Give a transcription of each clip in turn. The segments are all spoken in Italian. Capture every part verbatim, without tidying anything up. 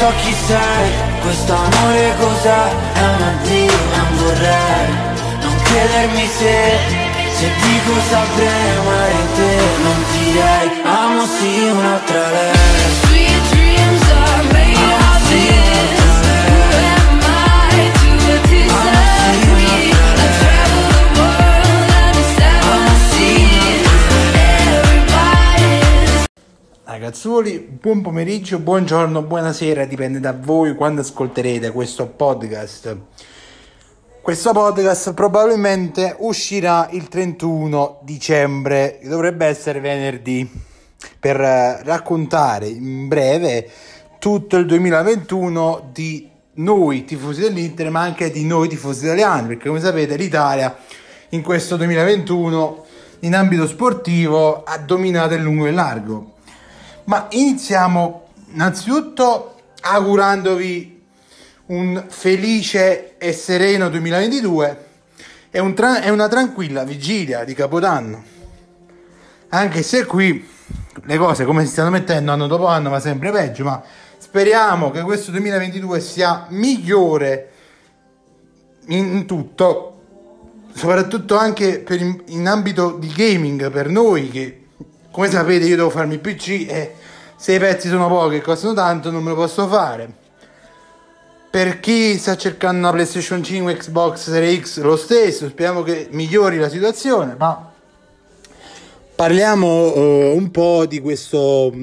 so chi sei, questo amore cos'è, è un addio, non vorrei non credermi se, se dico saprei amare te, non direi, amo sì un'altra lei. Sweet dreams are made of this, who am I to decide me? I've traveled the world and it's seven seas, everybody's. Ragazzuoli, buon pomeriggio, buongiorno, buonasera, dipende da voi quando ascolterete questo podcast. Questo podcast probabilmente uscirà il trentuno dicembre, dovrebbe essere venerdì, per raccontare in breve tutto il duemilaventuno di noi tifosi dell'Inter, ma anche di noi tifosi italiani, perché come sapete l'Italia in questo duemilaventuno in ambito sportivo ha dominato il lungo e il largo. Ma iniziamo innanzitutto augurandovi un felice e sereno duemilaventidue e un tra- una tranquilla vigilia di Capodanno, anche se qui le cose come si stanno mettendo anno dopo anno va sempre peggio, ma speriamo che questo duemilaventidue sia migliore in tutto, soprattutto anche per in, in ambito di gaming, per noi che come sapete io devo farmi il P C e se i pezzi sono pochi e costano tanto non me lo posso fare. Per chi sta cercando una PlayStation cinque, Xbox Series X, lo stesso, speriamo che migliori la situazione, ma parliamo eh, un po' di questo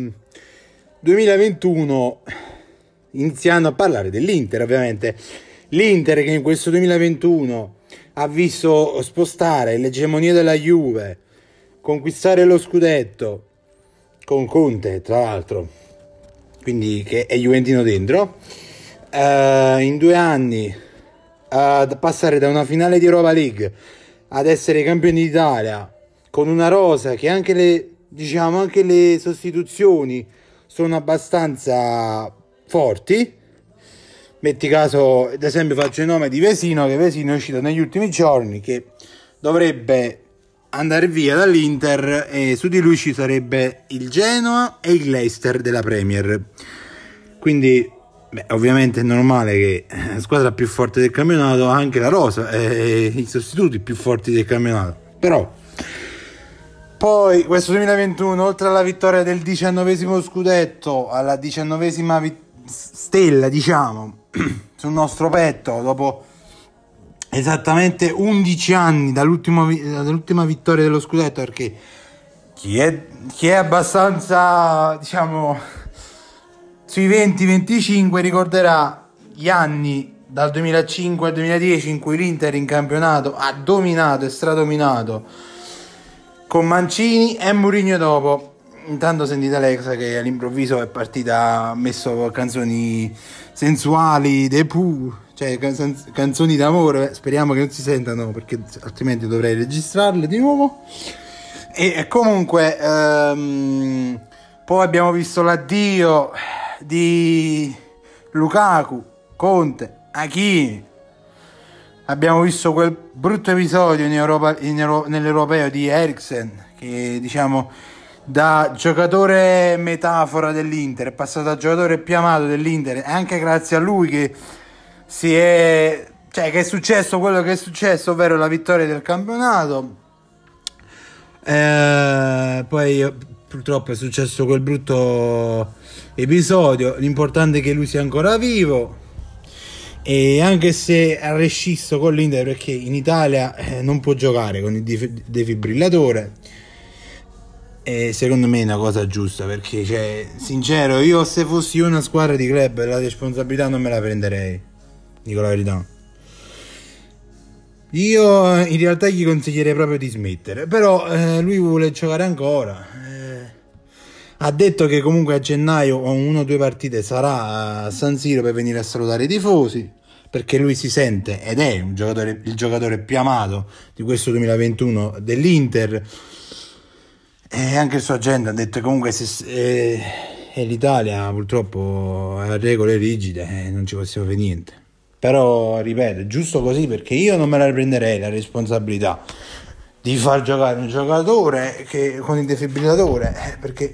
duemilaventuno, iniziando a parlare dell'Inter ovviamente. L'Inter che in questo duemilaventuno ha visto spostare l'egemonia della Juve, conquistare lo scudetto, con Conte tra l'altro, quindi che è juventino dentro, Uh, in due anni a uh, passare da una finale di Europa League ad essere campioni d'Italia con una rosa che anche le, diciamo, anche le sostituzioni sono abbastanza forti. Metti caso, ad esempio faccio il nome di Vesino, che Vesino è uscito negli ultimi giorni, che dovrebbe andare via dall'Inter e su di lui ci sarebbe il Genoa e il Leicester della Premier. Quindi beh, ovviamente è normale che la squadra più forte del campionato ha anche la rosa e i sostituti più forti del campionato. Però poi questo duemilaventuno, oltre alla vittoria del diciannovesimo scudetto, alla diciannovesima vit- stella diciamo sul nostro petto dopo esattamente undici anni dall'ultimo vi- dall'ultima vittoria dello scudetto, perché chi è, chi è abbastanza diciamo sui venti venticinque ricorderà gli anni dal duemilacinque al duemiladieci in cui l'Inter in campionato ha dominato e stradominato con Mancini e Mourinho dopo. Intanto sentite Alexa che all'improvviso è partita, ha messo canzoni sensuali, dei Pooh, cioè can- canzoni d'amore, speriamo che non si sentano perché altrimenti dovrei registrarle di nuovo. E comunque um, poi abbiamo visto l'addio di Lukaku, Conte, Achini. Abbiamo visto quel brutto episodio in Europa, in Euro, nell'europeo di Eriksen, che diciamo da giocatore metafora dell'Inter è passato a giocatore più amato dell'Inter, anche grazie a lui che si è, cioè che è successo quello che è successo, ovvero la vittoria del campionato. Eh, poi purtroppo è successo quel brutto episodio, l'importante è che lui sia ancora vivo, e anche se ha rescisso con l'Inter perché in Italia eh, non può giocare con il defibrillatore, e secondo me è una cosa giusta, perché cioè, sincero, io se fossi una squadra di club la responsabilità non me la prenderei, dico la verità. Io in realtà gli consiglierei proprio di smettere, però eh, lui vuole giocare ancora. Ha detto che comunque a gennaio o una o due partite sarà a San Siro per venire a salutare i tifosi, perché lui si sente ed è un giocatore, il giocatore più amato di questo duemilaventuno dell'Inter, e anche il suo agente ha detto che comunque se, eh, e l'Italia purtroppo ha regole rigide, eh, non ci possiamo fare niente, però ripeto è giusto così, perché io non me la prenderei la responsabilità di far giocare un giocatore che con il defibrillatore, perché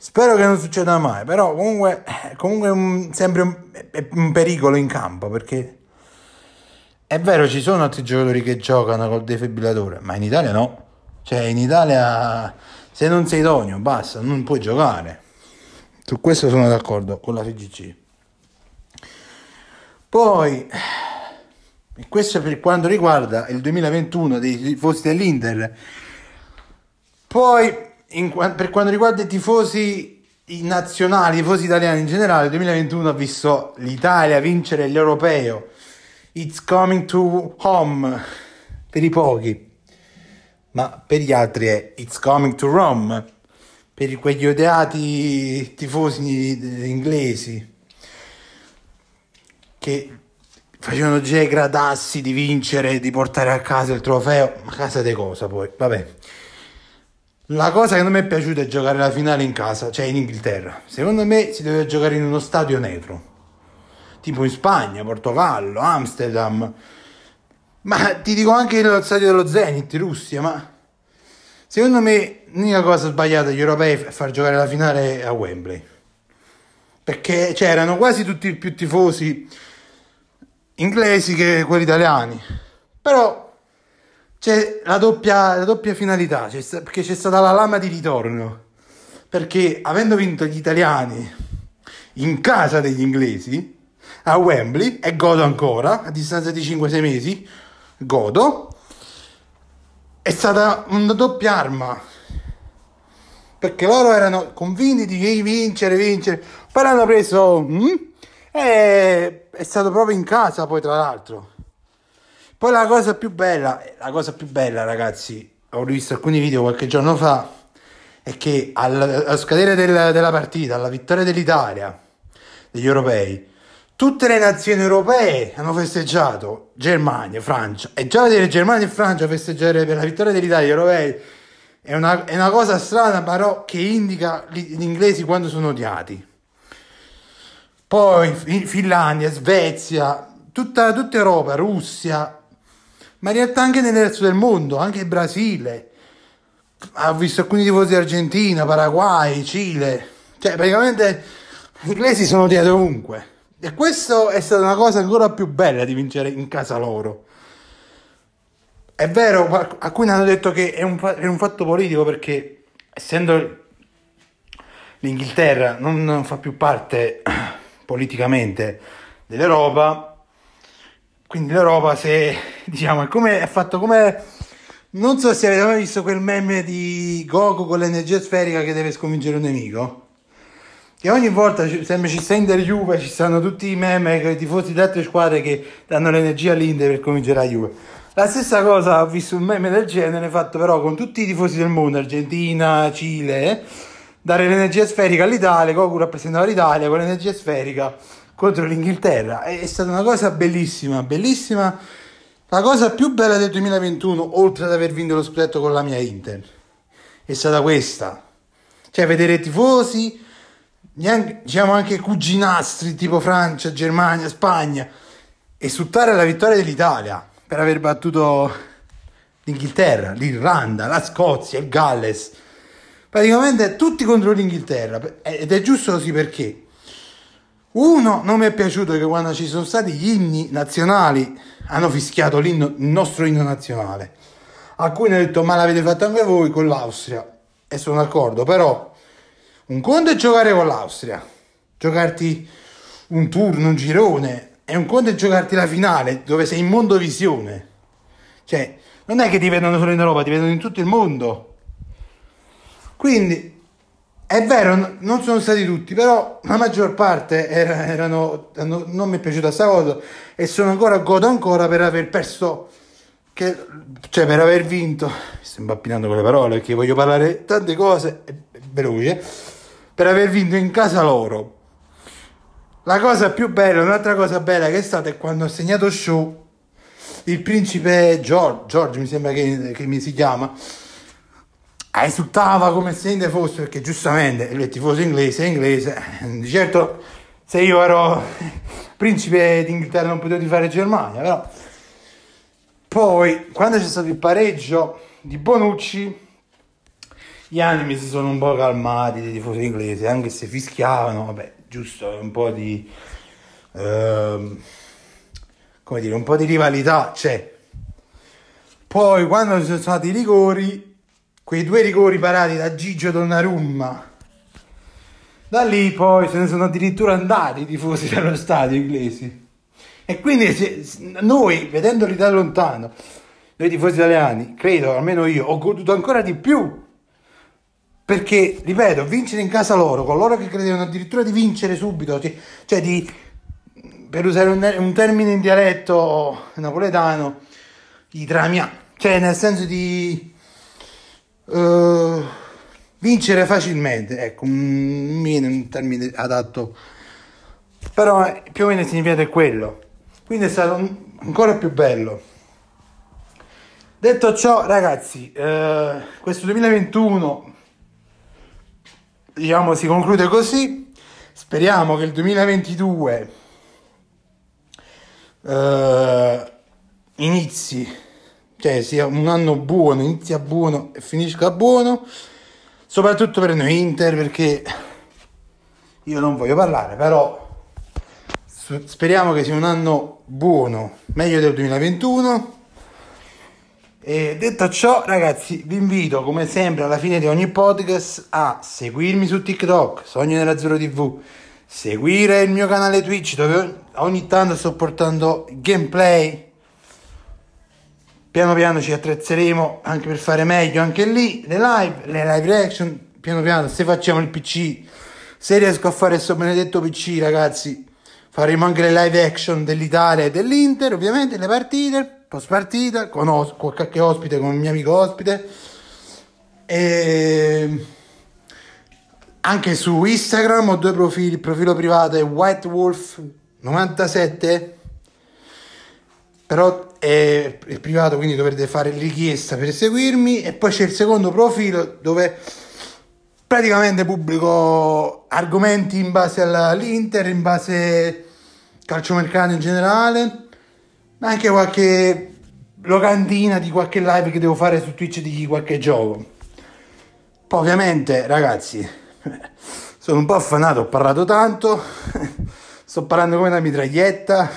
Spero che non succeda mai, però comunque, comunque è un, sempre un, è un pericolo in campo, perché è vero, ci sono altri giocatori che giocano col defibrillatore, ma in Italia no. Cioè in Italia se non sei idoneo basta, non puoi giocare. Su questo sono d'accordo con la F I G C. Poi, e questo per quanto riguarda il duemilaventuno dei tifosi dell'Inter. Poi in, per quanto riguarda i tifosi nazionali, i tifosi italiani in generale, il duemilaventuno ha visto l'Italia vincere l'Europeo. It's coming to home per i pochi, ma per gli altri è it's coming to Rome, per quegli odiati tifosi inglesi che facevano gradassi di vincere, di portare a casa il trofeo. Ma casa di cosa poi? Vabbè. La cosa che non mi è piaciuta è giocare la finale in casa, cioè in Inghilterra. Secondo me si doveva giocare in uno stadio neutro, tipo in Spagna, Portogallo, Amsterdam. Ma ti dico anche lo stadio dello Zenit, Russia. Ma secondo me l'unica cosa sbagliata agli europei è far giocare la finale a Wembley, perché c'erano quasi tutti più tifosi inglesi che quelli italiani, però c'è la doppia, la doppia finalità, c'è, perché c'è stata la lama di ritorno, perché avendo vinto gli italiani in casa degli inglesi a Wembley, e godo ancora a distanza di cinque sei mesi, godo, è stata una doppia arma, perché loro erano convinti di vincere, vincere, poi l'hanno preso, mm, e è stato proprio in casa, poi tra l'altro. Poi la cosa più bella, la cosa più bella ragazzi, ho visto alcuni video qualche giorno fa, è che al, al scadere del, della partita, alla vittoria dell'Italia, degli europei, tutte le nazioni europee hanno festeggiato, Germania, Francia, e già vedere Germania e Francia festeggiare per la vittoria dell'Italia agli europei è una, è una cosa strana, però che indica gli inglesi quando sono odiati. Poi Finlandia, Svezia, tutta, tutta Europa, Russia, ma in realtà anche nel resto del mondo, anche il Brasile, ho visto alcuni tifosi Argentina, Paraguay, Cile, cioè praticamente gli inglesi sono odiati ovunque, e questo è stata una cosa ancora più bella di vincere in casa loro. È vero, alcuni hanno detto che è un, è un fatto politico, perché essendo l'Inghilterra non fa più parte politicamente dell'Europa, quindi l'Europa, se diciamo, è come è fatto, come, non so se avete mai visto quel meme di Goku con l'energia sferica che deve sconfiggere un nemico, che ogni volta sempre ci sta Inter Juve, ci stanno tutti i meme con i tifosi di altre squadre che danno l'energia all'Inter per convincere la Juve. La stessa cosa, ho visto un meme del genere fatto però con tutti i tifosi del mondo, Argentina, Cile, dare l'energia sferica all'Italia, Goku rappresentava l'Italia con l'energia sferica contro l'Inghilterra. È stata una cosa bellissima, bellissima, la cosa più bella del duemilaventuno, oltre ad aver vinto lo scudetto con la mia Inter, è stata questa, cioè vedere tifosi, neanche, diciamo anche cuginastri tipo Francia, Germania, Spagna, esultare alla vittoria dell'Italia per aver battuto l'Inghilterra, l'Irlanda, la Scozia, il Galles. Praticamente tutti contro l'Inghilterra, ed è giusto così, perché uno, non mi è piaciuto che quando ci sono stati gli inni nazionali hanno fischiato l'inno, il nostro inno nazionale. Alcuni hanno detto ma l'avete fatto anche voi con l'Austria, e sono d'accordo, però un conto è giocare con l'Austria, giocarti un turno, un girone, e un conto è giocarti la finale dove sei in mondovisione, cioè non è che ti vedono solo in Europa, ti vedono in tutto il mondo. Quindi è vero, non sono stati tutti, però la maggior parte era, erano, non mi è piaciuta sta cosa, e sono ancora godo ancora per aver perso, che, cioè per aver vinto, mi sto impappinando con le parole perché voglio parlare tante cose veloce, per aver vinto in casa loro. La cosa più bella, un'altra cosa bella che è stata, è quando ha segnato Shaw, il principe George, George mi sembra che, che mi si chiama, esultava come se niente fosse, perché giustamente il tifoso inglese è inglese. Di certo se io ero principe d'Inghilterra non potevo fare Germania, però poi quando c'è stato il pareggio di Bonucci gli animi si sono un po' calmati dei tifosi inglesi, anche se fischiavano, vabbè, giusto, un po' di ehm, come dire, un po' di rivalità c'è. Poi quando ci sono stati i rigori, quei due rigori parati da Gigio Donnarumma, da lì poi se ne sono addirittura andati i tifosi dello stadio inglesi. E quindi se, noi, vedendoli da lontano, noi tifosi italiani, credo, almeno io, ho goduto ancora di più. Perché, ripeto, vincere in casa loro, con loro che credevano addirittura di vincere subito, cioè, cioè di, per usare un, un termine in dialetto napoletano, di tramia, cioè nel senso di uh, vincere facilmente, ecco, non viene un termine adatto, però più o meno il significato è quello, quindi è stato un, ancora più bello. Detto ciò, ragazzi, uh, questo duemilaventuno, diciamo, si conclude così. Speriamo che il duemilaventidue uh, inizi, cioè sia un anno buono, inizia buono e finisca buono, soprattutto per noi Inter, perché io non voglio parlare, però speriamo che sia un anno buono, meglio del duemilaventuno. E detto ciò, ragazzi, vi invito come sempre alla fine di ogni podcast a seguirmi su TikTok, Sognoneroazzurrotv, seguire il mio canale Twitch, dove ogni tanto sto portando gameplay. Piano piano ci attrezzeremo anche per fare meglio anche lì, le live, le live reaction, piano piano, se facciamo il P C, se riesco a fare questo benedetto P C, ragazzi, faremo anche le live action dell'Italia e dell'Inter, ovviamente, le partite, post partita, con os- qualche ospite, con un mio amico ospite, e anche su Instagram ho due profili, il profilo privato è white wolf novantasette, però è privato, quindi dovrete fare richiesta per seguirmi, e poi c'è il secondo profilo dove praticamente pubblico argomenti in base all'Inter, in base calciomercato in generale, ma anche qualche locantina di qualche live che devo fare su Twitch di qualche gioco. Poi ovviamente, ragazzi, sono un po' affanato, ho parlato tanto, sto parlando come una mitraglietta,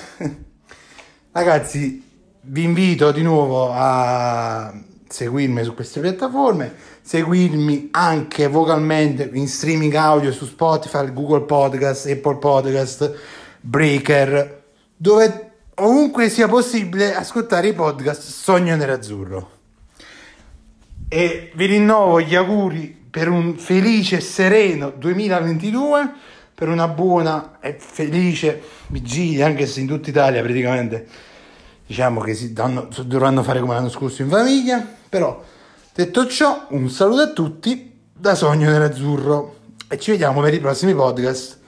ragazzi. Vi invito di nuovo a seguirmi su queste piattaforme, seguirmi anche vocalmente in streaming audio su Spotify, Google Podcast, Apple Podcast, Breaker, dove ovunque sia possibile ascoltare i podcast Sogno Nerazzurro. E vi rinnovo gli auguri per un felice e sereno duemilaventidue, per una buona e felice vigilia, anche se in tutta Italia praticamente, diciamo che si danno, dovranno fare come l'anno scorso in famiglia. Però detto ciò, un saluto a tutti da Sogno Nerazzurro e ci vediamo per i prossimi podcast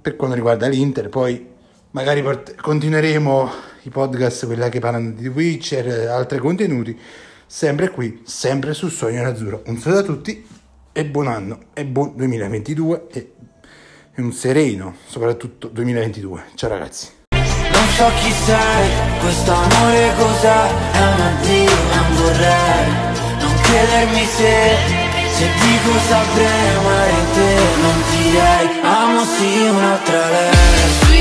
per quanto riguarda l'Inter. Poi magari port- continueremo i podcast, quella che parlano di Witcher, altri contenuti, sempre qui, sempre su Sogno Nerazzurro. Un saluto a tutti e buon anno e buon duemilaventidue e un sereno soprattutto duemilaventidue. Ciao ragazzi. Non so chi sei, questo amore cos'è, è un addio, non vorrei, non credermi se, se dico saprei amare te, non direi, amo sì un'altra lei.